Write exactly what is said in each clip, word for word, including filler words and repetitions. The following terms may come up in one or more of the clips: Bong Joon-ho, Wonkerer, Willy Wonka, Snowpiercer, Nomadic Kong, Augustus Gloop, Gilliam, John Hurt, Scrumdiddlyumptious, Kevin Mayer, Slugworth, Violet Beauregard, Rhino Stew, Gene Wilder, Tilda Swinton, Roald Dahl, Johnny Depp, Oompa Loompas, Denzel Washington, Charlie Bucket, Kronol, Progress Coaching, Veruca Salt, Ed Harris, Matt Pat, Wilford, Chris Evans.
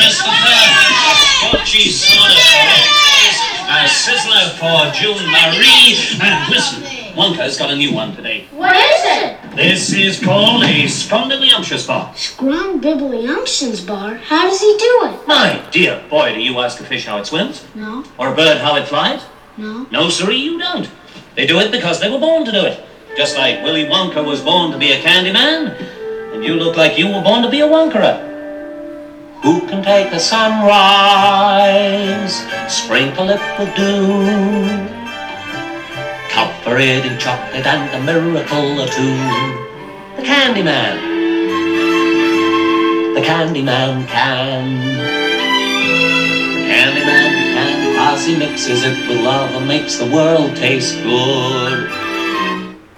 Christopher, Bocce Soda for Ed, Sizzler for June Marie, and listen, Wonka's got a new one today. What is it? This is called a Scrumbiddlyumptious bar. Scrumbiddlyumptious bar? How does he do it? My dear boy, do you ask a fish how it swims? No. Or a bird how it flies? No. No, siree, you don't. They do it because they were born to do it. Just like Willy Wonka was born to be a candy man, and you look like you were born to be a Wonkerer. Who can take a sunrise, sprinkle it with dew, cover it in chocolate and a miracle or two? The candy man. The candy man can. The candy man can, 'cause he mixes it with love and makes the world taste good.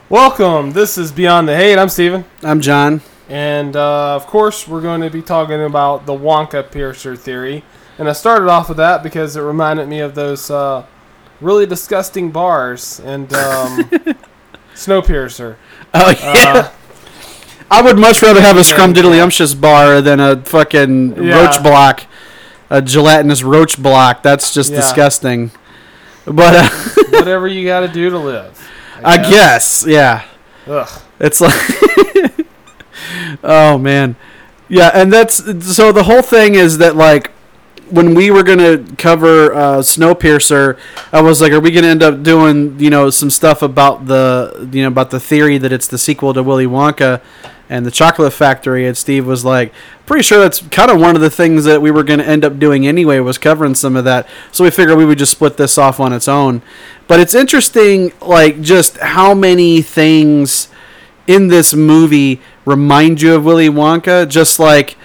Welcome. This is Beyond the Hate. I'm Steven. I'm John. And uh, of course, we're going to be talking about the Wonka piercer theory. And I started off with that because it reminded me of those Uh, really disgusting bars and um, Snowpiercer. Oh, yeah. Uh, I would much rather have a scrumdiddlyumptious bar than a fucking yeah. roach block, a gelatinous roach block. That's just yeah. disgusting. But uh, whatever you got to do to live, I guess. I guess, yeah. Ugh. It's like, oh, man. Yeah, and that's, so the whole thing is that, like, when we were going to cover uh, Snowpiercer, I was like, are we going to end up doing, you know, some stuff about the, you know, about the theory that it's the sequel to Willy Wonka and the Chocolate Factory? And Steve was like, pretty sure that's kind of one of the things that we were going to end up doing anyway, was covering some of that. So we figured we would just split this off on its own. But it's interesting, like, just how many things in this movie remind you of Willy Wonka, just like,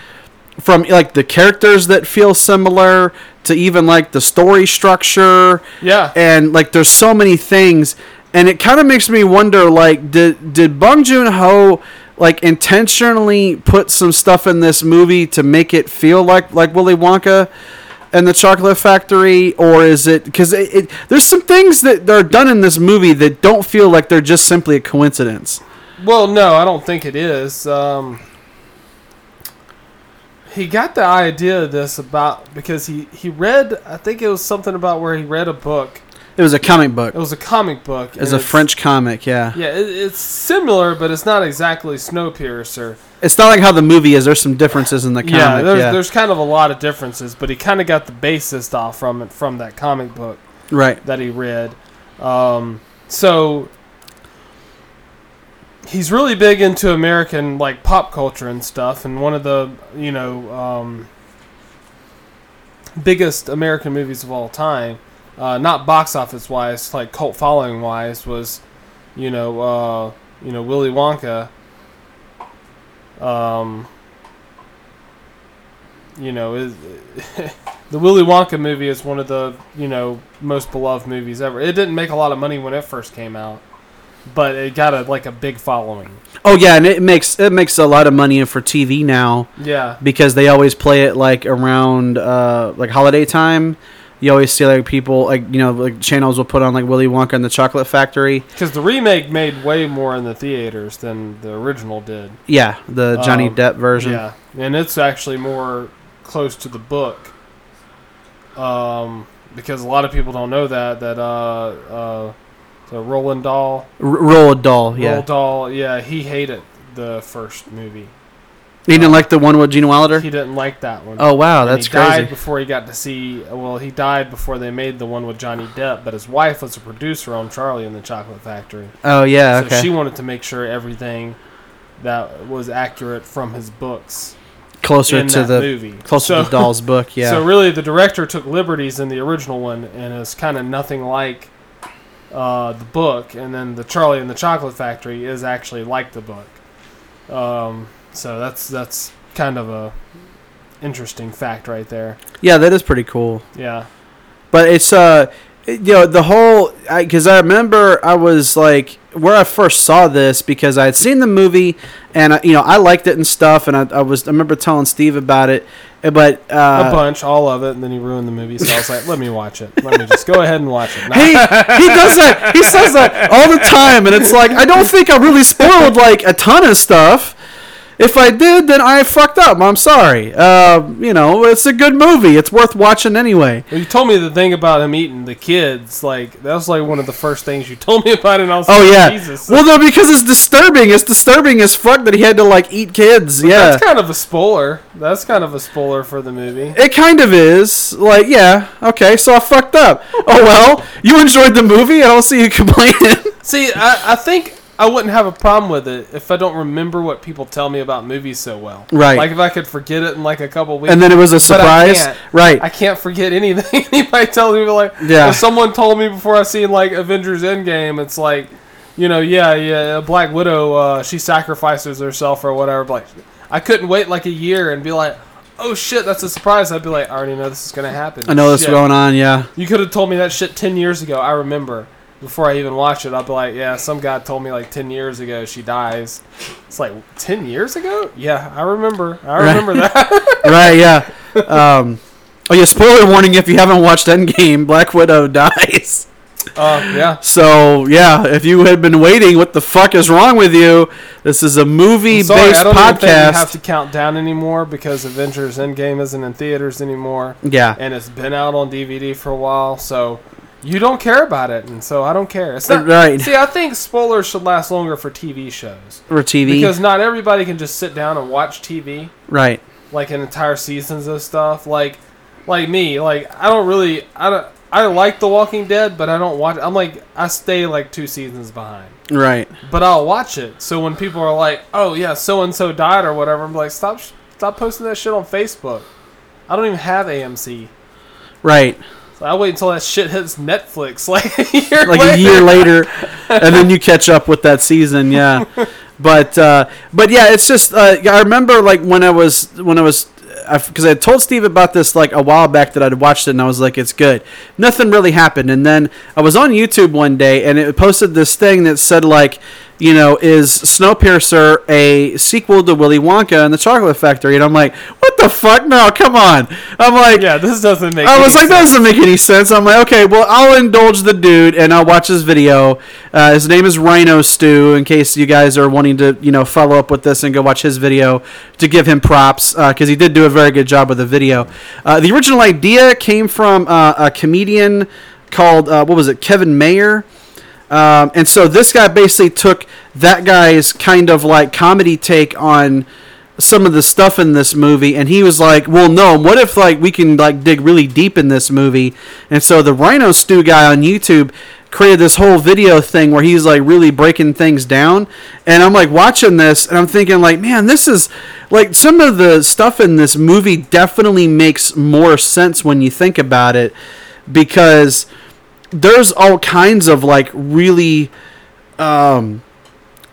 from like the characters that feel similar to even like the story structure. Yeah. And like there's so many things, and it kind of makes me wonder, like, did did Bong Joon-ho like intentionally put some stuff in this movie to make it feel like like Willy Wonka and the Chocolate Factory? Or is it because it, it, there's some things that are done in this movie that don't feel like they're just simply a coincidence? Well, no, I don't think it is. Um He got the idea of this about because he, he read, I think it was something about where he read a book. It was a comic book. It was a comic book. It was a French comic, yeah. Yeah, it, it's similar, but it's not exactly Snowpiercer. It's not like how the movie is. There's some differences in the comic. Yeah, there's, yeah. there's kind of a lot of differences, but he kind of got the basis off from it, from that comic book, right, that he read. Um, so he's really big into American, like, pop culture and stuff, and one of the, you know, um, biggest American movies of all time, uh, not box office wise, like cult following wise, was, you know, uh, you know, Willy Wonka. Um, you know, is the Willy Wonka movie is one of the, you know, most beloved movies ever. It didn't make a lot of money when it first came out, but it got a, like a big following. Oh yeah, and it makes it makes a lot of money for T V now. Yeah, because they always play it like around uh, like holiday time. You always see like people like, you know, like channels will put on like Willy Wonka and the Chocolate Factory. Because the remake made way more in the theaters than the original did. Yeah, the Johnny um, Depp version. Yeah, and it's actually more close to the book. Um, because a lot of people don't know that that uh. uh So Roald Dahl. R- Roald Dahl, yeah. Roald Dahl, yeah. He hated the first movie. He didn't um, like the one with Gene Wilder? He didn't like that one. Oh, wow, and that's he crazy. He died before he got to see, well, he died before they made the one with Johnny Depp, but his wife was a producer on Charlie and the Chocolate Factory. Oh, yeah, so okay. So she wanted to make sure everything that was accurate from his books. Closer in to that the movie. Closer so, to Dahl's book, yeah. So really, the director took liberties in the original one, and it's kind of nothing like Uh, the book, and then the Charlie and the Chocolate Factory is actually like the book. Um, so that's that's kind of a interesting fact right there. Yeah, that is pretty cool. Yeah, but it's uh, you know, the whole, because I, I remember I was like, where I first saw this, because I had seen the movie and I, you know, I liked it and stuff, and I, I was I remember telling Steve about it, but uh, a bunch, all of it, and then he ruined the movie. So I was like, "Let me watch it. Let me just go ahead and watch it." No. He he does that. He says that all the time, and it's like, I don't think I really spoiled like a ton of stuff. If I did, then I fucked up. I'm sorry. Uh, you know, it's a good movie. It's worth watching anyway. Well, you told me the thing about him eating the kids. Like, that was like one of the first things you told me about it. And I was oh, like, yeah. Jesus. Well, no, because it's disturbing. It's disturbing as fuck that he had to, like, eat kids. But yeah. That's kind of a spoiler. That's kind of a spoiler for the movie. It kind of is. Like, yeah. Okay, so I fucked up. Oh, well. You enjoyed the movie? I don't see you complaining. See, I, I think... I wouldn't have a problem with it if I don't remember what people tell me about movies so well. Right. Like if I could forget it in like a couple weeks. And then it was a surprise. I can't. Right. I can't forget anything anybody tells me. Like, yeah. If someone told me before I seen like Avengers Endgame, it's like, you know, yeah, yeah, Black Widow, uh, she sacrifices herself or whatever. But like, I couldn't wait like a year and be like, oh shit, that's a surprise. I'd be like, I already know this is going to happen. I know this is going on, yeah. You could have told me that shit ten years ago. I remember. Before I even watch it, I'll be like, yeah, some guy told me like ten years ago she dies. It's like, ten years ago? Yeah, I remember. I remember right. that. Right, yeah. Um, oh, yeah, spoiler warning, if you haven't watched Endgame, Black Widow dies. Uh, yeah. So, yeah, if you had been waiting, what the fuck is wrong with you? This is a movie-based podcast. I don't even think you have to count down anymore because Avengers Endgame isn't in theaters anymore. Yeah. And it's been out on D V D for a while, so... You don't care about it, and so I don't care. It's not, right. See, I think spoilers should last longer for T V shows. Or T V. Because not everybody can just sit down and watch T V. Right. Like, in entire seasons of stuff. Like, like me. Like, I don't really... I don't. I like The Walking Dead, but I don't watch... I'm like... I stay, like, two seasons behind. Right. But I'll watch it. So when people are like, oh, yeah, so-and-so died or whatever, I'm like, stop, stop posting that shit on Facebook. I don't even have A M C. Right. So I wait until that shit hits Netflix like a year like later. a year later, and then you catch up with that season, yeah. But uh, but yeah, it's just uh, I remember like when I was when I was because I, I told Steve about this like a while back that I'd watched it and I was like, it's good. Nothing really happened, and then I was on YouTube one day and it posted this thing that said like, you know, is Snowpiercer a sequel to Willy Wonka and the Chocolate Factory? And I'm like, what the fuck? No, come on. I'm like... Yeah, this doesn't make any sense. I was like, that doesn't make any sense. I'm like, okay, well, I'll indulge the dude and I'll watch his video. Uh, his name is Rhino Stew, in case you guys are wanting to, you know, follow up with this and go watch his video to give him props, because uh, he did do a very good job with the video. Uh, the original idea came from uh, a comedian called, uh, what was it, Kevin Mayer? Um, and so this guy basically took that guy's kind of like comedy take on some of the stuff in this movie, and he was like, well, no, what if like we can like dig really deep in this movie? And so the Rhino Stew guy on YouTube created this whole video thing where he's like really breaking things down, and I'm like watching this and I'm thinking like, man, this is like some of the stuff in this movie definitely makes more sense when you think about it, because there's all kinds of like really um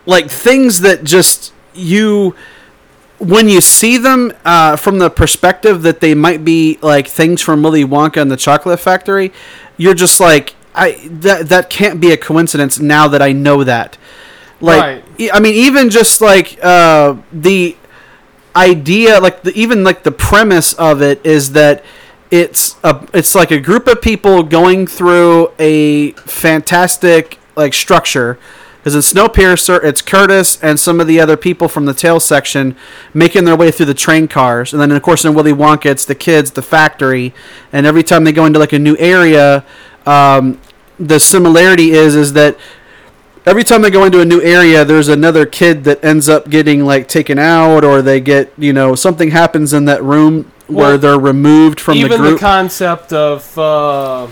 like things that just you when you see them uh from the perspective that they might be like things from Willy Wonka and the Chocolate Factory, you're just like, I that that can't be a coincidence now that I know that. Like right. I mean, even just like uh the idea, like the, even like the premise of it is that It's a, it's like a group of people going through a fantastic like structure. Because in Snowpiercer, it's Curtis and some of the other people from the tail section making their way through the train cars. And then, of course, in Willy Wonka, it's the kids, the factory. And every time they go into like a new area, um, the similarity is is that every time they go into a new area, there's another kid that ends up getting like taken out, or they get, you know, something happens in that room. Where well, they're removed from the group. Even the concept of uh,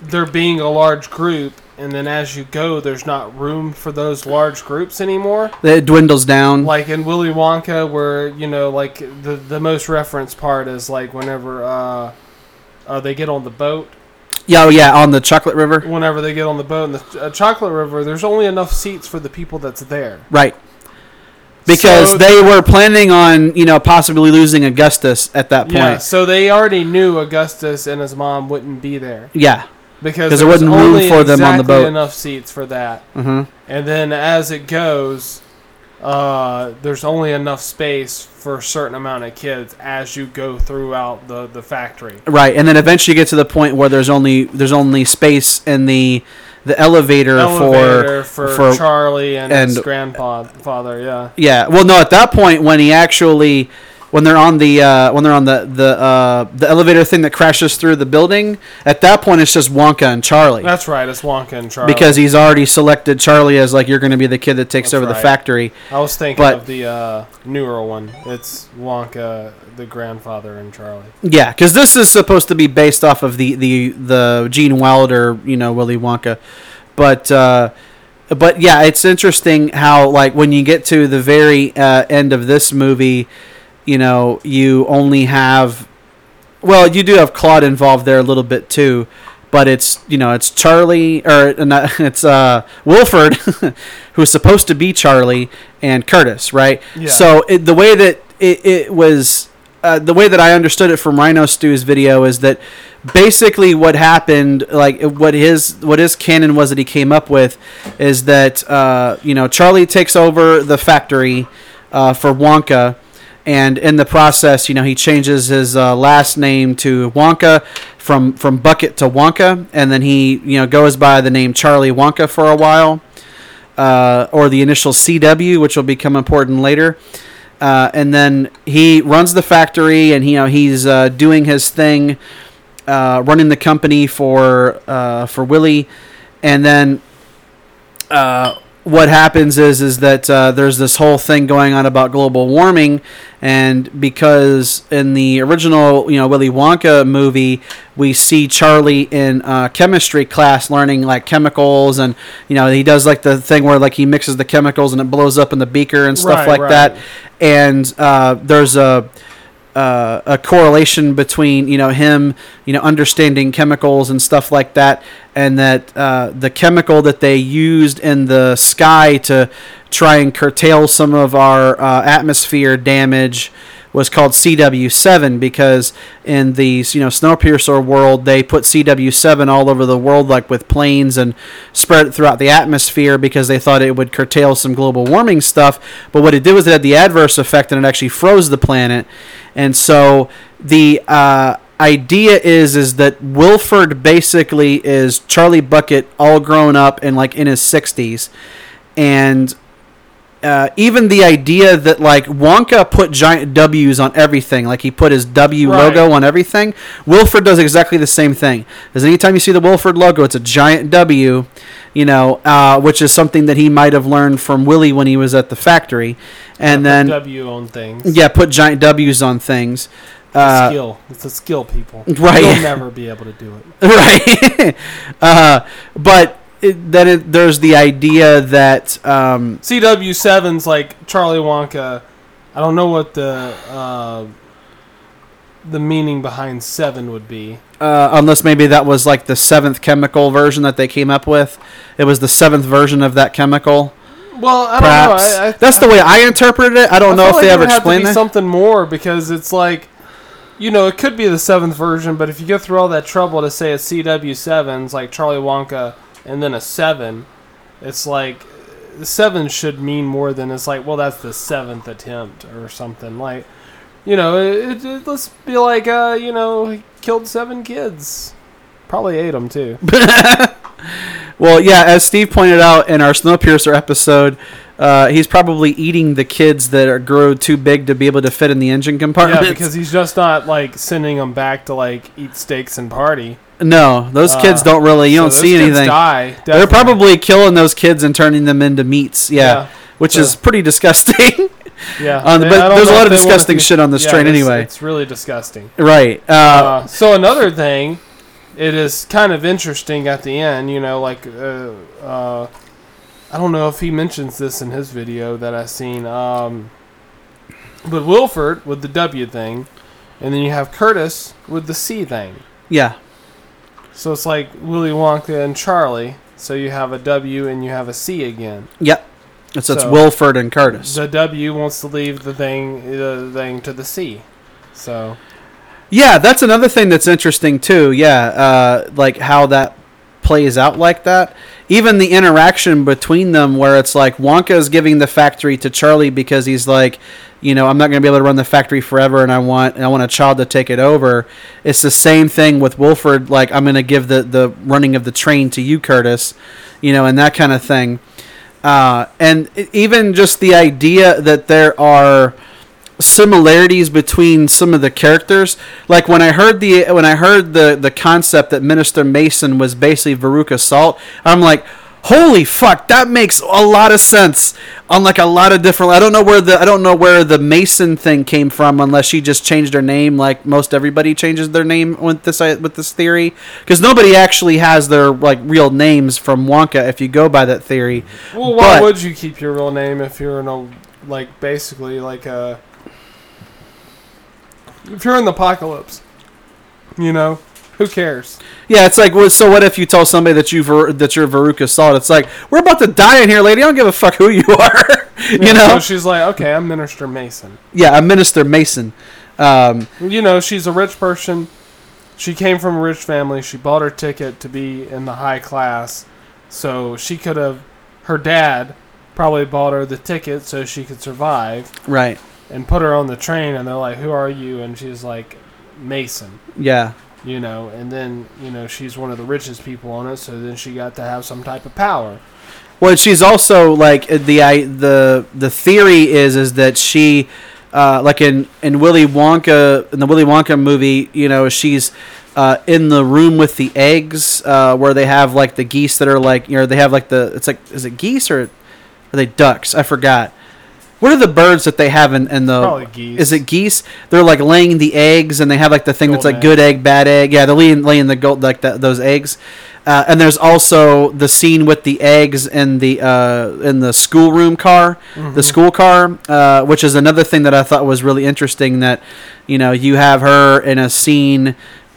there being a large group, and then as you go, there's not room for those large groups anymore. It dwindles down. Like in Willy Wonka, where, you know, like the, the most referenced part is like whenever uh, uh, they get on the boat. Yeah, oh yeah, on the Chocolate River. Whenever they get on the boat in the uh, Chocolate River, there's only enough seats for the people that's there. Right. Because so, they were planning on, you know, possibly losing Augustus at that point. Yeah, so they already knew Augustus and his mom wouldn't be there. Yeah. Because there wasn't room for exactly them on the boat. Enough seats for that. Mm-hmm. And then as it goes, uh, there's only enough space for a certain amount of kids as you go throughout the, the factory. Right, and then eventually you get to the point where there's only there's only space in the the elevator, elevator for, for for Charlie and, and his grandfather. Yeah. Yeah. Well, no. At that point, when he actually, when they're on the uh, when they're on the the uh, the elevator thing that crashes through the building, at that point it's just Wonka and Charlie. That's right. It's Wonka and Charlie because he's already selected Charlie as like, you're going to be the kid that takes That's over right. the factory. I was thinking but, of the uh, newer one. It's Wonka, the grandfather, and Charlie. Yeah, because this is supposed to be based off of the, the, the Gene Wilder, you know, Willy Wonka. But uh, but yeah, it's interesting how, like, when you get to the very uh, end of this movie, you know, you only have, well, you do have Claude involved there a little bit too, but it's, you know, it's Charlie, or not, it's uh, Wilford, who's supposed to be Charlie, and Curtis, right? Yeah. So it, the way that it, it was... Uh, the way that I understood it from Rhino Stew's video is that basically what happened, like what his what his canon was that he came up with, is that uh, you know, Charlie takes over the factory uh, for Wonka, and in the process, you know, he changes his uh, last name to Wonka from from Bucket to Wonka, and then he, you know, goes by the name Charlie Wonka for a while, uh, or the initial C W, which will become important later. Uh, and then he runs the factory, and you know, he's uh, doing his thing, uh, running the company for uh, for Willie. And then uh, what happens is is that uh, there's this whole thing going on about global warming, and because in the original, you know, Willy Wonka movie, we see Charlie in uh, chemistry class learning like chemicals, and you know, he does like the thing where like he mixes the chemicals and it blows up in the beaker and stuff right, like right. that. And uh, there's a uh, a correlation between, you know, him, you know, understanding chemicals and stuff like that, and that uh, the chemical that they used in the sky to try and curtail some of our uh, atmosphere damage was called C W seven, because in the, you know, Snowpiercer world, they put C W seven all over the world, like with planes, and spread it throughout the atmosphere because they thought it would curtail some global warming stuff. But what it did was it had the adverse effect, and it actually froze the planet. And so the uh, idea is is that Wilford basically is Charlie Bucket all grown up and like in his sixties, and Uh, even the idea that like Wonka put giant W's on everything, like he put his W right. logo on everything. Wilford does exactly the same thing. Because anytime you see the Wilford logo, it's a giant W, you know, uh, which is something that he might have learned from Willie when he was at the factory. And yeah, then put W on things. Yeah, put giant W's on things. Uh, skill. It's a skill, people. Right. You'll never be able to do it. Right. uh, but. It, then it, there's the idea that um, C W seven's like Charlie Wonka. I don't know what the uh, the meaning behind seven would be. Uh, unless maybe that was like the seventh chemical version that they came up with. It was the seventh version of that chemical. Well, I Perhaps. don't know. I, I, That's I, the way I interpreted it. I don't I know if like they ever explained it. Have to be something more, because it's like, you know, it could be the seventh version, but if you go through all that trouble to say it's C W seven's like Charlie Wonka, and then a seven, it's like seven should mean more than it's like, well, that's the seventh attempt or something. Like, you know, it, it, let's be like, uh, you know, he killed seven kids. Probably ate them too. Well, yeah, as Steve pointed out in our Snowpiercer episode, uh, he's probably eating the kids that are grow too big to be able to fit in the engine compartment. Yeah, because he's just not like sending them back to like eat steaks and party. No, those uh, kids don't really, you so don't see anything. Die, They're probably killing those kids and turning them into meats, yeah, yeah which so. is pretty disgusting. Yeah, um, but there's a lot of disgusting shit on this yeah, train it's, anyway. It's really disgusting. Right. Uh, uh, so another thing, it is kind of interesting at the end, you know, like, uh, uh, I don't know if he mentions this in his video that I've seen, um, but Wilford with the W thing, and then you have Curtis with the C thing. Yeah. So it's like Willy Wonka and Charlie. So you have a W and you have a C again. Yep. And so, so it's Wilford and Curtis. The W wants to leave the thing, the thing to the C. So. Yeah, that's another thing that's interesting too. Yeah, uh, like how that plays out like that. Even the interaction between them where it's like Wonka's giving the factory to Charlie because he's like, you know, I'm not going to be able to run the factory forever, and I want and I want a child to take it over. It's the same thing with Wilford, like, I'm going to give the, the running of the train to you, Curtis, you know, and that kind of thing. Uh, and even just the idea that there are similarities between some of the characters. Like when I heard the when I heard the, the concept that Minister Mason was basically Veruca Salt, I'm like, holy fuck, that makes a lot of sense on like a lot of different. I don't know where the I don't know where the Mason thing came from, unless she just changed her name, like most everybody changes their name with this with this theory, because nobody actually has their like real names from Wonka if you go by that theory. Well, why but, would you keep your real name if you're in a like basically like a if you're in the apocalypse, you know? Who cares? Yeah, it's like, so what if you tell somebody that, you ver- that you're Veruca Salt? It's like, we're about to die in here, lady. I don't give a fuck who you are. you yeah, know? So she's like, okay, I'm Minister Mason. Yeah, I'm Minister Mason. Um, you know, she's a rich person. She came from a rich family. She bought her ticket to be in the high class. So she could have, her dad probably bought her the ticket so she could survive. Right. And put her on the train, and they're like, who are you? And she's like, Mason. Yeah. You know, and then, you know, she's one of the richest people on it, so then she got to have some type of power. Well, she's also, like, the I, the the theory is is that she, uh, like in, in Willy Wonka, in the Willy Wonka movie, you know, she's uh, in the room with the eggs, uh, where they have, like, the geese that are, like, you know, they have, like, the, it's like, is it geese or are they ducks? I forgot. What are the birds that they have in, in the... Probably geese. Is it geese? They're, like, laying the eggs, and they have, like, the thing gold that's, like, egg. Good egg, bad egg. Yeah, they're laying, laying the gold, like, the, those eggs. Uh, and there's also the scene with the eggs in the uh, in the schoolroom car, mm-hmm. the school car, uh, which is another thing that I thought was really interesting, that, you know, you have her in a scene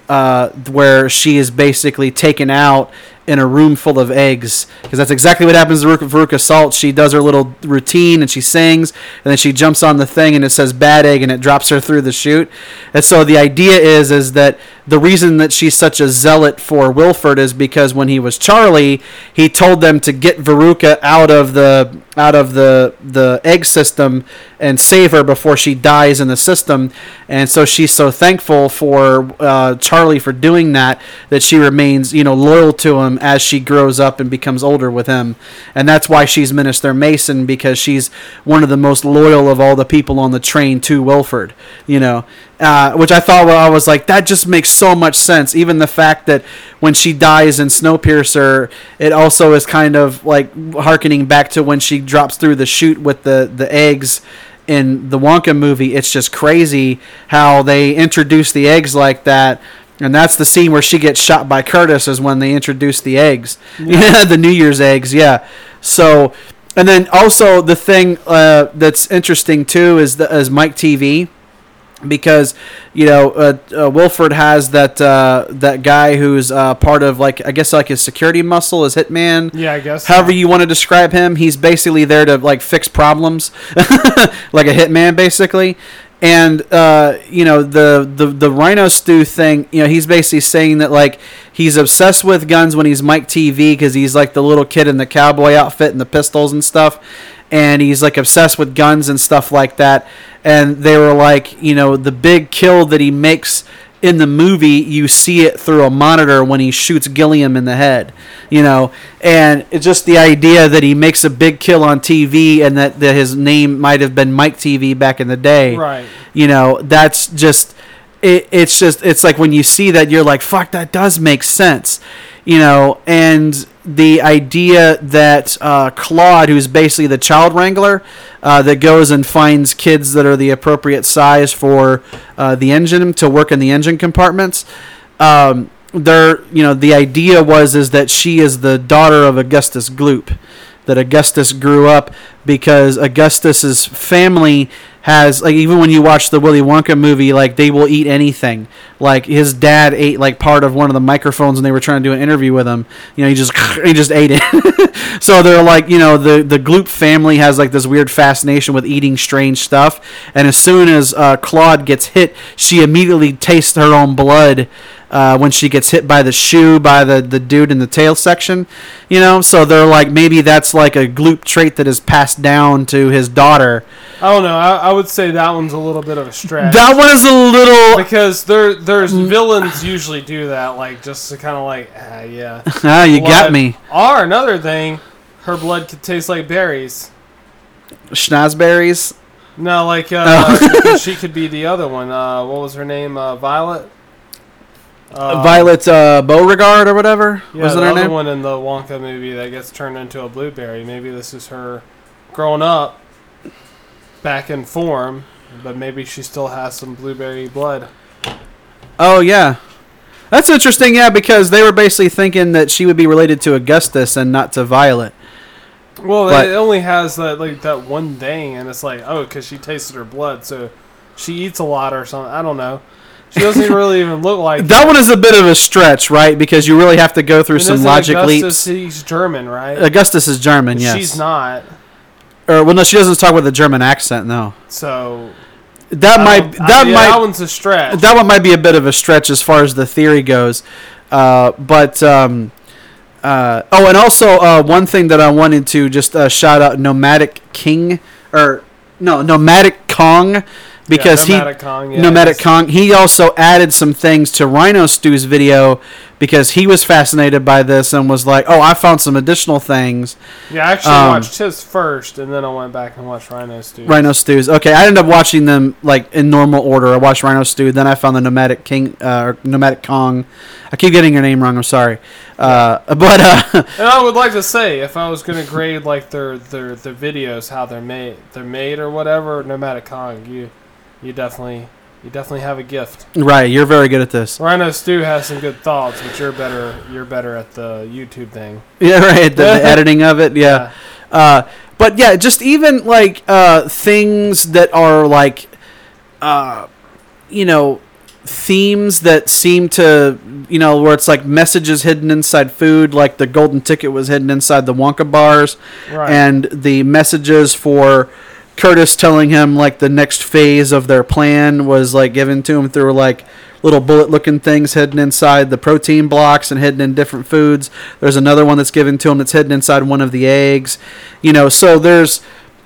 uh, where she is basically taken out in a room full of eggs, because that's exactly what happens to Veruca Salt. She does her little routine and she sings, and then she jumps on the thing and it says bad egg and it drops her through the chute. And so the idea is is that the reason that she's such a zealot for Wilford is because when he was Charlie, he told them to get Veruca out of the out of the the egg system and save her before she dies in the system. And so she's so thankful for uh, Charlie for doing that, that she remains, you know, loyal to him as she grows up and becomes older with him. And that's why she's Minister Mason, because she's one of the most loyal of all the people on the train to Wilford, you know, uh, which I thought, well, I was like, that just makes so much sense. Even the fact that when she dies in Snowpiercer, it also is kind of like hearkening back to when she drops through the chute with the, the eggs in the Wonka movie. It's just crazy how they introduce the eggs like that. And that's the scene where she gets shot by Curtis, is when they introduced the eggs, yeah. the New Year's eggs. Yeah. So, and then also the thing uh, that's interesting too is the, is Mike T V, because, you know, uh, uh, Wilford has that uh, that guy who's uh, part of, like, I guess like his security muscle, his hitman. Yeah, I guess. However so. You want to describe him, he's basically there to like fix problems, like a hitman basically. And, uh, you know, the, the, the Rhino Stew thing, you know, he's basically saying that, like, he's obsessed with guns when he's Mike T V, because he's, like, the little kid in the cowboy outfit and the pistols and stuff. And he's, like, obsessed with guns and stuff like that. And they were like, you know, the big kill that he makes in the movie, you see it through a monitor when he shoots Gilliam in the head, you know. And it's just the idea that he makes a big kill on T V, and that, that his name might have been Mike T V back in the day, right? You know, that's just it, it's just it's like when you see that, you're like, fuck, that does make sense, you know. And the idea that uh, Claude, who's basically the child wrangler, uh, that goes and finds kids that are the appropriate size for uh, the engine to work in the engine compartments. Um, there, you know, the idea was is that she is the daughter of Augustus Gloop, that Augustus grew up because Augustus's family has, like, even when you watch the Willy Wonka movie, like, they will eat anything. Like, his dad ate, like, part of one of the microphones when they were trying to do an interview with him. You know, he just he just ate it. So they're like, you know, the, the Gloop family has, like, this weird fascination with eating strange stuff. And as soon as uh, Claude gets hit, she immediately tastes her own blood uh, when she gets hit by the shoe, by the, the dude in the tail section. You know, so they're like, maybe that's, like, a Gloop trait that is passed down to his daughter. I don't know. I, I would say that one's a little bit of a stretch. That one is a little... Because there, there's villains usually do that, like, just to kind of like, ah, yeah. Ah, you blood. Got me. Or another thing, her blood could taste like berries. Schnozberries? No, like, uh, oh. She could be the other one. Uh, what was her name? Uh, Violet? Uh, Violet uh, Beauregard or whatever? Yeah, was it her name? The other one in the Wonka movie that gets turned into a blueberry. Maybe this is her growing up. Back in form, but maybe she still has some blueberry blood. Oh, yeah. That's interesting, yeah, because they were basically thinking that she would be related to Augustus and not to Violet. Well, but it only has that, like, that one thing, and it's like, oh, because she tasted her blood, so she eats a lot or something. I don't know. She doesn't really even look like that. That one is a bit of a stretch, right? Because you really have to go through and some logic Augustus, leaps. Augustus is German, right? Augustus is German, yes. She's not. Or, well, no, she doesn't talk with a German accent, no. So that might that yeah, might that one's a stretch. That one might be a bit of a stretch as far as the theory goes. Uh, but um, uh, oh, and also uh, one thing that I wanted to just uh, shout out Nomadic King or no Nomadic Kong because yeah, Nomadic he Kong, yeah, Nomadic Kong he also added some things to Rhino Stew's video because he was fascinated by this and was like, oh, I found some additional things. Yeah, I actually um, watched his first, and then I went back and watched Rhino Stew. Rhino Stews. Okay, I ended up watching them like in normal order. I watched Rhino Stew, then I found the Nomadic King, uh, or Nomadic Kong. I keep getting your name wrong, I'm sorry. Uh, but uh, and I would like to say, if I was going to grade like their, their, their videos, how they're made, they're made or whatever, Nomadic Kong, you you definitely... You definitely have a gift. Right, you're very good at this. Rhino Stew has some good thoughts, but you're better You're better at the YouTube thing. Yeah, right, the, the editing of it, yeah. yeah. Uh, but, yeah, just even, like, uh, things that are, like, uh, you know, themes that seem to, you know, where it's, like, messages hidden inside food, like the golden ticket was hidden inside the Wonka bars, right. And the messages for Curtis telling him, like, the next phase of their plan was, like, given to him through, like, little bullet-looking things hidden inside the protein blocks and hidden in different foods. There's another one that's given to him that's hidden inside one of the eggs. You know, so there's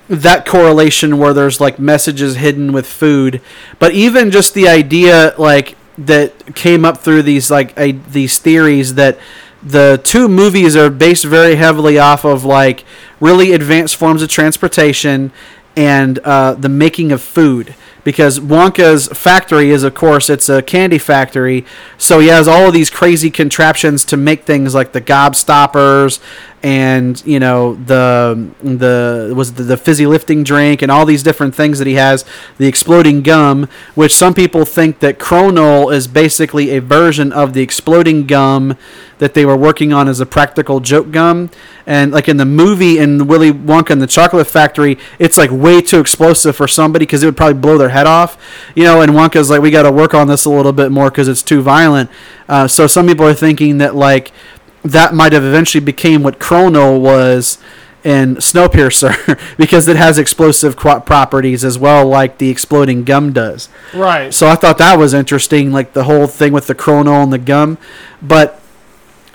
that correlation where there's, like, messages hidden with food. But even just the idea, like, that came up through these, like, uh, these theories that the two movies are based very heavily off of, like, really advanced forms of transportation and uh, the making of food, because Wonka's factory is, of course, it's a candy factory, so he has all of these crazy contraptions to make things like the gobstoppers and, you know, the the was the, the fizzy lifting drink and all these different things that he has, the exploding gum, which some people think that Kronol is basically a version of the exploding gum that they were working on as a practical joke gum. And like in the movie in Willy Wonka and the Chocolate Factory, it's like way too explosive for somebody because it would probably blow their head off, you know, and Wonka's like, we got to work on this a little bit more because it's too violent. Uh, so some people are thinking that like that might have eventually became what Kronol was in Snowpiercer because it has explosive qu- properties as well, like the exploding gum does. Right. So I thought that was interesting, like the whole thing with the Kronol and the gum. But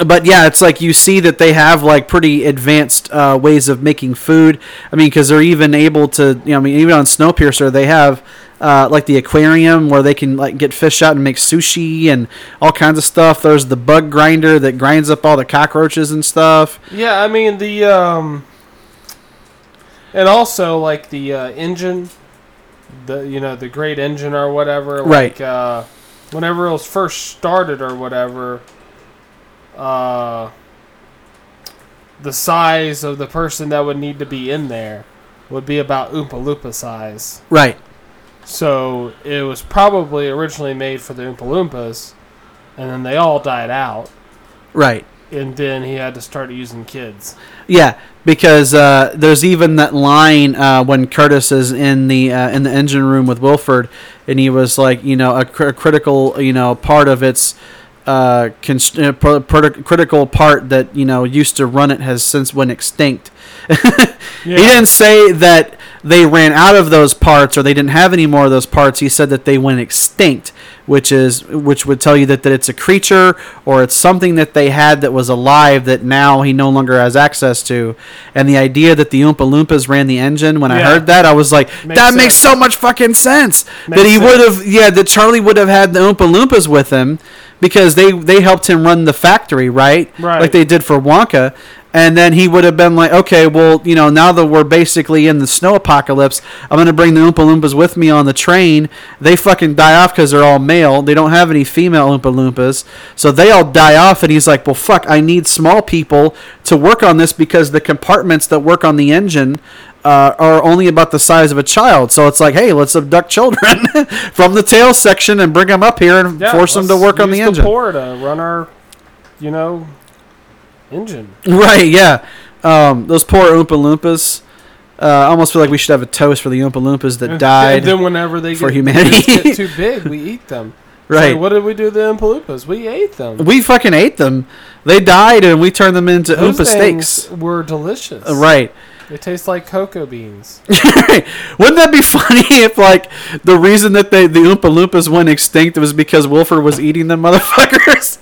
But, yeah, it's like you see that they have, like, pretty advanced uh, ways of making food. I mean, because they're even able to, you know, I mean, even on Snowpiercer, they have, uh, like, the aquarium where they can, like, get fish out and make sushi and all kinds of stuff. There's the bug grinder that grinds up all the cockroaches and stuff. Yeah, I mean, the, um, and also, like, the uh, engine, the, you know, the great engine or whatever. Like, right. Uh, whenever it was first started or whatever, Uh, the size of the person that would need to be in there would be about Oompa Loompa size. Right. So it was probably originally made for the Oompa Loompas, and then they all died out. Right. and then he had to start using kids. Yeah, because uh, there's even that line uh, when Curtis is in the uh, in the engine room with Wilford, and he was like, you know, a, cr- a critical, you know, part of its uh, const- uh, pr- pr- critical part that, you know, used to run it has since went extinct. Yeah. He didn't say that they ran out of those parts or they didn't have any more of those parts. He said that they went extinct, which is which would tell you that, that it's a creature or it's something that they had that was alive that now he no longer has access to. And the idea that the Oompa Loompas ran the engine, when yeah. I heard that, I was like, makes that sense. Makes so much fucking sense. Makes that he would have, yeah, that Charlie would have had the Oompa Loompas with him because they, they helped him run the factory, right? Right. Like they did for Wonka. And then he would have been like, okay, well, you know, now that we're basically in the snow apocalypse, I'm going to bring the Oompa Loompas with me on the train. They fucking die off because they're all male. They don't have any female Oompa Loompas. So they all die off. And he's like, well, fuck, I need small people to work on this because the compartments that work on the engine uh, are only about the size of a child. So it's like, hey, let's abduct children from the tail section and bring them up here and yeah, force them to work on the, the engine. Use the pour to run our, you know... engine. Right, yeah. Um, those poor Oompa Loompas. Uh, I almost feel like we should have a toast for the Oompa Loompas that died and then whenever they for get, humanity. Get too big, we eat them. Right. So what did we do to the Oompa Loompas? We ate them. We fucking ate them. They died and we turned them into those Oompa steaks. Were delicious. Uh, right. They taste like cocoa beans. Wouldn't that be funny if, like, the reason that they the Oompa Loompas went extinct was because Wilford was eating them motherfuckers?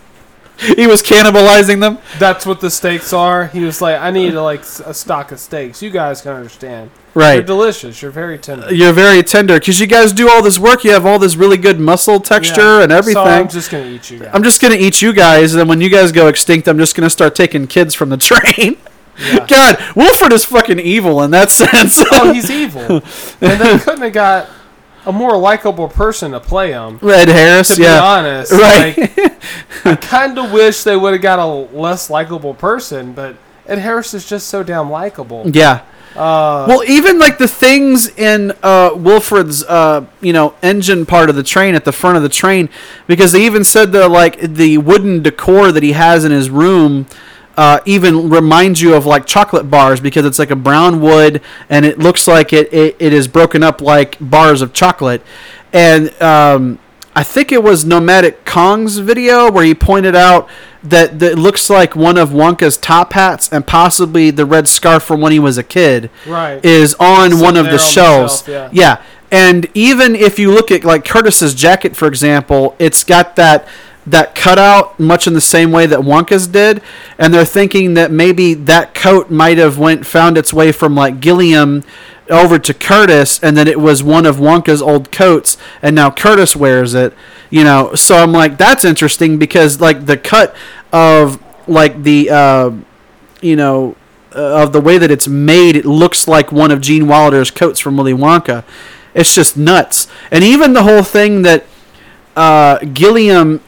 He was cannibalizing them. That's what the steaks are. He was like, I need like a stock of steaks. You guys can understand. Right. You're delicious. You're very tender. You're very tender because you guys do all this work. You have all this really good muscle texture yeah. and everything. So I'm just going to eat you guys. I'm just going to eat you guys. And then when you guys go extinct, I'm just going to start taking kids from the train. Yeah. God, Wilford is fucking evil in that sense. Oh, he's evil. And they couldn't have got a more likable person to play him. Ed Harris, to be yeah. honest. Right. Like, I kind of wish they would have got a less likable person, but Ed Harris is just so damn likable. Yeah. Uh, well, even like the things in uh, Wilfred's, uh, you know, engine part of the train at the front of the train, because they even said that like the wooden decor that he has in his room uh, even reminds you of like chocolate bars because it's like a brown wood and it looks like it, it, it is broken up like bars of chocolate. And um, I think it was Nomadic Kong's video where he pointed out that, that it looks like one of Wonka's top hats and possibly the red scarf from when he was a kid right. is on Sitting one of the shelves. Yeah. yeah. And even if you look at like Curtis's jacket, for example, it's got that, that cutout much in the same way that Wonka's did. And they're thinking that maybe that coat might have went found its way from like Gilliam over to Curtis, and then it was one of Wonka's old coats, and now Curtis wears it, you know. So I'm like, that's interesting because, like, the cut of, like, the, uh, you know, uh, of the way that it's made, it looks like one of Gene Wilder's coats from Willy Wonka. It's just nuts. And even the whole thing that uh, Gilliam,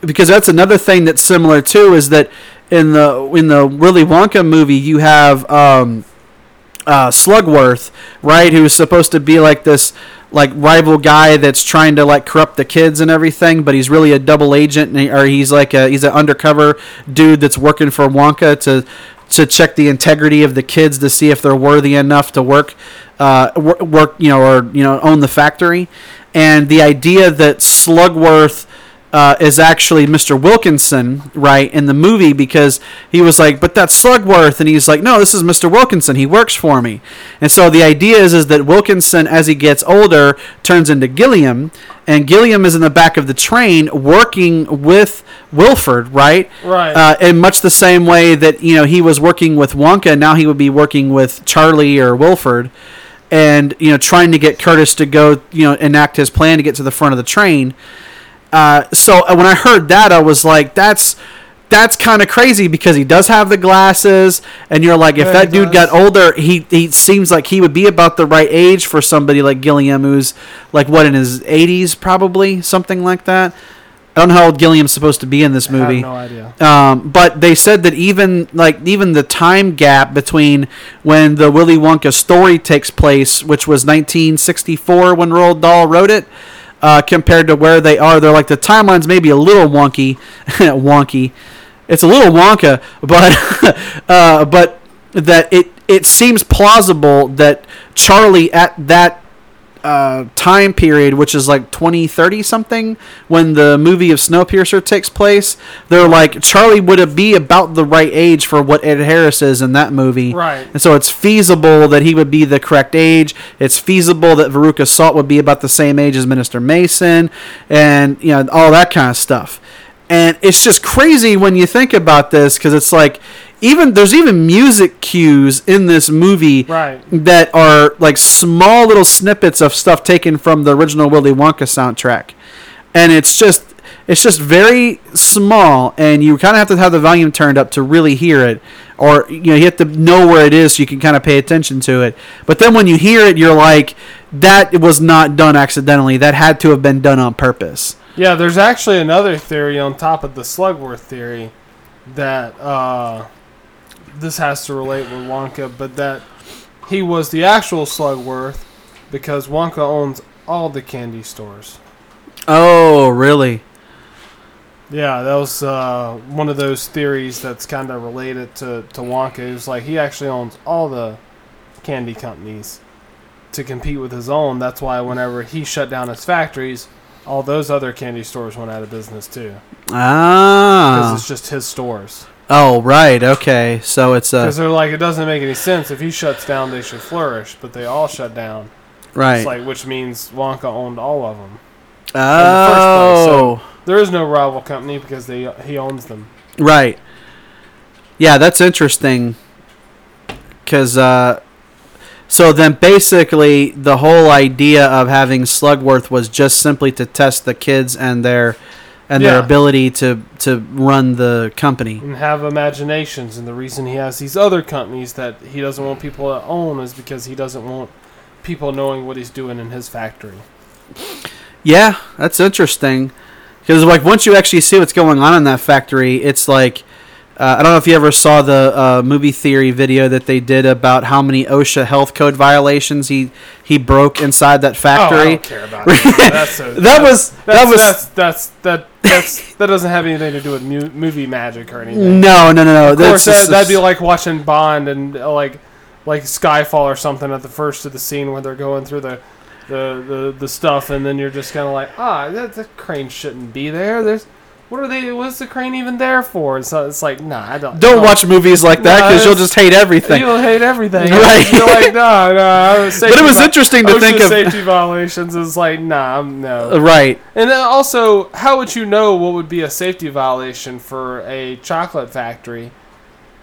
because that's another thing that's similar too, is that in the in the Willy Wonka movie, you have. Um, Uh, Slugworth, right, who's supposed to be like this like rival guy that's trying to like corrupt the kids and everything, but he's really a double agent, and he, or he's like a, he's an undercover dude that's working for Wonka to to check the integrity of the kids to see if they're worthy enough to work uh, work you know or you know own the factory. And the idea that Slugworth Uh, is actually Mister Wilkinson, right, in the movie, because he was like, but that's Slugworth, and he's like, no, this is Mister Wilkinson, he works for me. And so the idea is is that Wilkinson, as he gets older, turns into Gilliam, and Gilliam is in the back of the train working with Wilford, right? Right. Uh, in much the same way that, you know, he was working with Wonka, now he would be working with Charlie or Wilford, and, you know, trying to get Curtis to go, you know, enact his plan to get to the front of the train. Uh, so when I heard that, I was like, that's that's kind of crazy because he does have the glasses, and you're like, if yeah, that dude does. got older, he, he seems like he would be about the right age for somebody like Gilliam, who's like, what, in his eighties probably, something like that. I don't know how old Gilliam's supposed to be in this movie. I have no idea. Um, but they said that even like even the time gap between when the Willy Wonka story takes place, which was nineteen sixty-four when Roald Dahl wrote it, Uh, compared to where they are, they're like the timeline's maybe a little wonky, wonky, it's a little Wonka, but uh, but that it it seems plausible that Charlie at that uh, time period, which is like twenty thirty something, when the movie of Snowpiercer takes place, they're like, Charlie would be about the right age for what Ed Harris is in that movie. Right. And so it's feasible that he would be the correct age. It's feasible that Veruca Salt would be about the same age as Minister Mason, and, you know, all that kind of stuff. And it's just crazy when you think about this, because it's like, even there's even music cues in this movie, right, that are like small little snippets of stuff taken from the original Willy Wonka soundtrack, and it's just it's just very small, and you kind of have to have the volume turned up to really hear it, or you know you have to know where it is so you can kind of pay attention to it. But then when you hear it, you're like, that was not done accidentally. That had to have been done on purpose. Yeah, there's actually another theory on top of the Slugworth theory that uh, this has to relate with Wonka, but that he was the actual Slugworth because Wonka owns all the candy stores. Oh, really? Yeah, that was uh, one of those theories that's kind of related to, to Wonka. It was like he actually owns all the candy companies to compete with his own. That's why whenever he shut down his factories, all those other candy stores went out of business too. Ah. Because it's just his stores. Oh, right. Okay. So it's a... Because they're like, it doesn't make any sense. If he shuts down, they should flourish. But they all shut down. Right. It's like, which means Wonka owned all of them. Oh. In the first place. So there is no rival company because they he owns them. Right. Yeah, that's interesting. Because... Uh, So then basically the whole idea of having Slugworth was just simply to test the kids and their and yeah. their ability to, to run the company. And have imaginations. And the reason he has these other companies that he doesn't want people to own is because he doesn't want people knowing what he's doing in his factory. Yeah, that's interesting. Because like once you actually see what's going on in that factory, it's like... Uh, I don't know if you ever saw the uh, movie theory video that they did about how many OSHA health code violations he, he broke inside that factory. Oh, I don't care about that. That's a, that, that was that's, that was that's that's, that's that that's, that doesn't have anything to do with mu- movie magic or anything. No, no, no, no. Of course, that's that, just, that'd be like watching Bond and uh, like like Skyfall or something at the first of the scene where they're going through the the, the, the stuff, and then you're just kind of like, ah, that, that crane shouldn't be there. There's What are they? What's the crane even there for? And so it's like, nah, I don't. Don't, don't watch movies like that because nah, you'll just hate everything. You'll hate everything. Right? You're like, nah, nah. But it was vi- interesting to OSHA think of safety violations. It's like, nah, no. Right. And then also, how would you know what would be a safety violation for a chocolate factory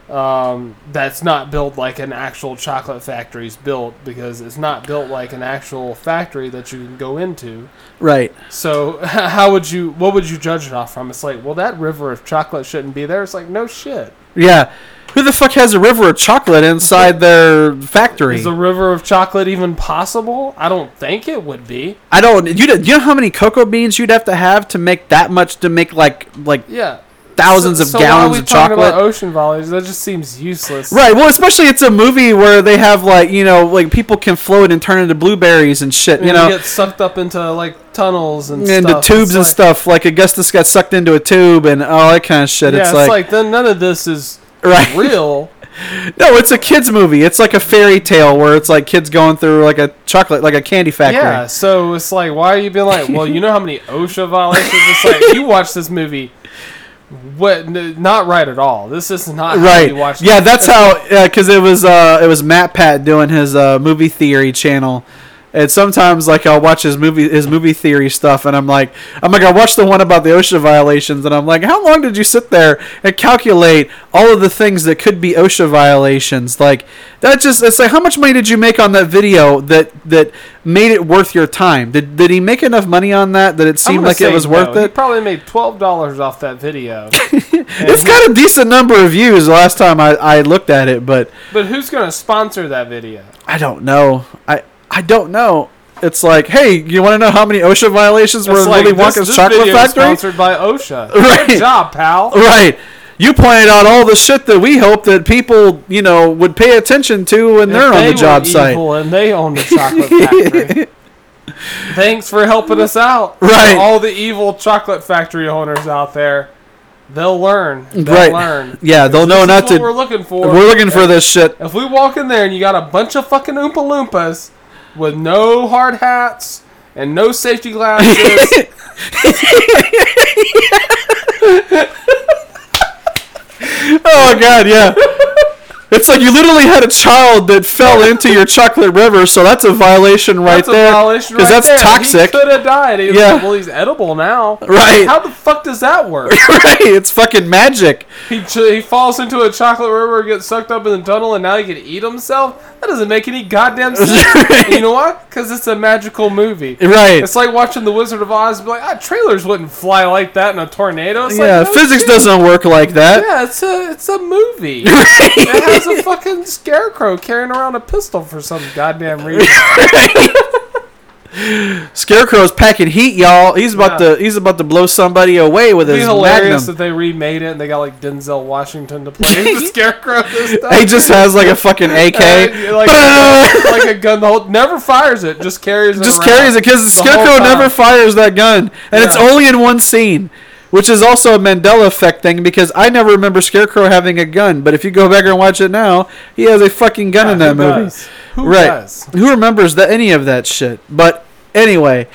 um, that's not built like an actual chocolate factory is built, because it's not built like an actual factory that you can go into. Right. So how would you, what would you judge it off from? It's like, well, that river of chocolate shouldn't be there. It's like, no shit. Yeah. Who the fuck has a river of chocolate inside their factory? Is a river of chocolate even possible? I don't think it would be. I don't, you know how many cocoa beans you'd have to have to make that much, to make like, like, yeah. Thousands so, of so gallons of chocolate. So why are we talking about ocean volleys? That just seems useless. Right. Well, especially it's a movie where they have like, you know, like people can float and turn into blueberries and shit. And you know, get sucked up into like tunnels and into stuff. tubes it's and like, stuff. Like Augustus got sucked into a tube and all that kind of shit. Yeah, it's, it's like, like then none of this is right. real. No, it's a kids movie. It's like a fairy tale where it's like kids going through like a chocolate, like a candy factory. Yeah. So it's like, why are you being like, well, you know how many OSHA violations? It's like you watch this movie. What? Not right at all. This is not right. How you watch yeah, that's how. Because yeah, it was uh, it was Matt Pat doing his uh, movie theory channel, and sometimes like I'll watch his movie his movie theory stuff, and I'm like, I'm like I watched the one about the OSHA violations, and I'm like, how long did you sit there and calculate all of the things that could be OSHA violations? Like that just it's like how much money did you make on that video that that made it worth your time? Did did he make enough money on that that it seemed like it was no. worth it? He probably made twelve dollars off that video. It's he, got a decent number of views the last time I, I looked at it, but... But who's going to sponsor that video? I don't know. I I don't know. It's like, hey, you want to know how many OSHA violations it's were in like Willy Wonka's Chocolate Factory? This video is sponsored by OSHA. Right. Good job, pal. Right. You pointed out all the shit that we hoped that people, you know, would pay attention to when if they're on the job site. Evil and they own the chocolate factory. Thanks for helping us out. Right. For all the evil chocolate factory owners out there. They'll learn. They'll right. learn. Yeah, they'll know not to. This is what we're looking for. We're looking for this shit. If we walk in there and you got a bunch of fucking Oompa Loompas with no hard hats and no safety glasses. Oh, God, yeah. It's like you literally had a child that fell into your chocolate river, so that's a violation right that's there. That's a violation right that's there. Toxic. He could have died. He was yeah. like, well, he's edible now. Right. How the fuck does that work? Right. It's fucking magic. He he falls into a chocolate river, gets sucked up in the tunnel, and now he can eat himself? That doesn't make any goddamn sense. Right. You know what? Because it's a magical movie. Right. It's like watching The Wizard of Oz and be like, ah, trailers wouldn't fly like that in a tornado. It's yeah, like, no physics shit. Doesn't work like that. Yeah, it's a, it's a movie. Right. It's a fucking scarecrow carrying around a pistol for some goddamn reason. Scarecrow's packing heat, y'all. He's about yeah. to he's about to blow somebody away with It'd his magnum. It'd be hilarious if they remade it and they got like Denzel Washington to play the scarecrow this time. He just has like a fucking A K, uh, like, a, like a gun. The whole never fires it. Just carries it. Just carries it because the scarecrow never fires that gun, and yeah. it's only in one scene. Which is also a Mandela effect thing, because I never remember Scarecrow having a gun, but if you go back and watch it now, he has a fucking gun yeah, in that who movie. Does? Who right. does? Who remembers the, any of that shit? But anyway,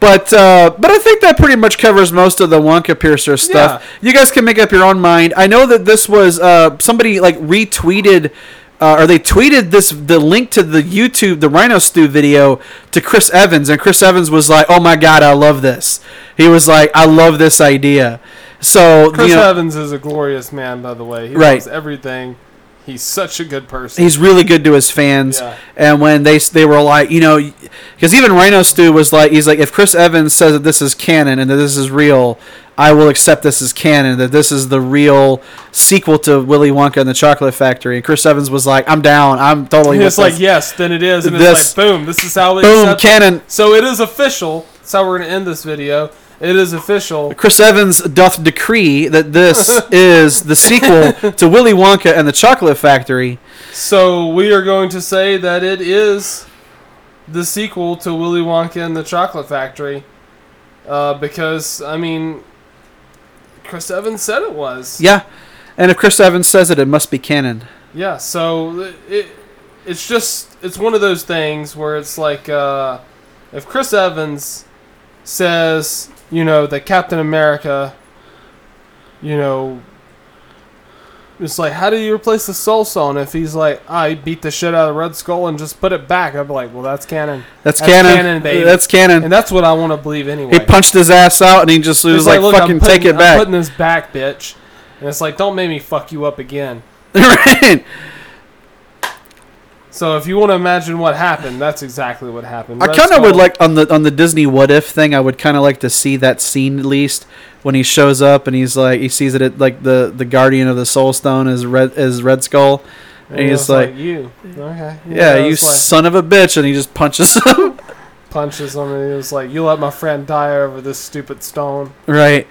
but uh, but I think that pretty much covers most of the Wonka Piercer stuff. Yeah. You guys can make up your own mind. I know that this was uh, somebody like retweeted. Uh, or they tweeted this the link to the YouTube, the Rhino Stew video to Chris Evans. And Chris Evans was like, oh, my God, I love this. He was like, I love this idea. So Chris you know, Evans is a glorious man, by the way. He right. loves everything. He's such a good person. He's really good to his fans. Yeah. And when they they were like, you know, because even Rhino Stew was like, he's like, if Chris Evans says that this is canon and that this is real, I will accept this as canon, that this is the real sequel to Willy Wonka and the Chocolate Factory. And Chris Evans was like, I'm down. I'm totally with this. It's like, yes, then it is. And this, it's like, boom, this is how we boom, accept canon. It. So it is official. That's how we're going to end this video. It is official. Chris Evans doth decree that this is the sequel to Willy Wonka and the Chocolate Factory. So we are going to say that it is the sequel to Willy Wonka and the Chocolate Factory. Uh, because, I mean, Chris Evans said it was. Yeah, and if Chris Evans says it, it must be canon. Yeah, so it it's just it's one of those things where it's like uh, if Chris Evans says, you know, that Captain America, you know, it's like, how do you replace the Soul Stone? If he's like, I beat the shit out of Red Skull and just put it back, I'd be like, well, that's canon. That's, that's canon. canon baby. That's canon. And that's what I want to believe anyway. He punched his ass out and he just was like, like fucking putting, take it back. I'm putting this back, bitch. And it's like, don't make me fuck you up again. Right. So if you want to imagine what happened, that's exactly what happened. Red I kind of would like, on the on the Disney what if thing, I would kind of like to see that scene at least. When he shows up and he's like, he sees that it like the, the guardian of the Soul Stone is Red is Red Skull, and, and he's like, like, you, okay, you yeah, you like, son of a bitch, and he just punches him, punches him, and he was like, you let my friend die over this stupid stone, right?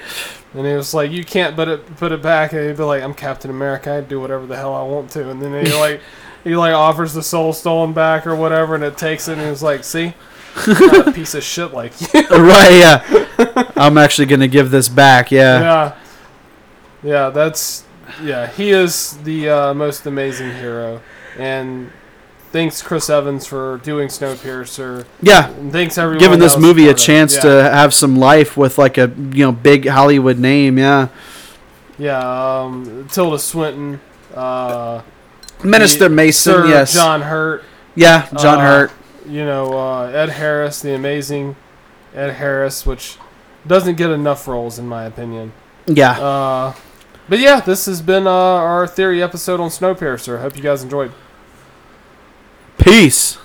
And he was like, you can't put it put it back, and he'd be like, I'm Captain America, I do whatever the hell I want to, and then he like he like offers the Soul Stone back or whatever, and it takes it, and he was like, see. Not a piece of shit like you. Right, yeah. I'm actually going to give this back, yeah. Yeah, yeah, that's... Yeah, he is the uh, most amazing hero. And thanks, Chris Evans, for doing Snowpiercer. Yeah. And thanks, everyone. Giving this movie a chance yeah. to have some life with, like, a you know big Hollywood name, yeah. Yeah, um, Tilda Swinton. Uh, Minister the, Mason, Sir yes. John Hurt. Yeah, John uh, Hurt. You know, uh, Ed Harris, the amazing Ed Harris, which doesn't get enough roles, in my opinion. Yeah. Uh, but yeah, this has been uh, our theory episode on Snowpiercer. Hope you guys enjoyed. Peace.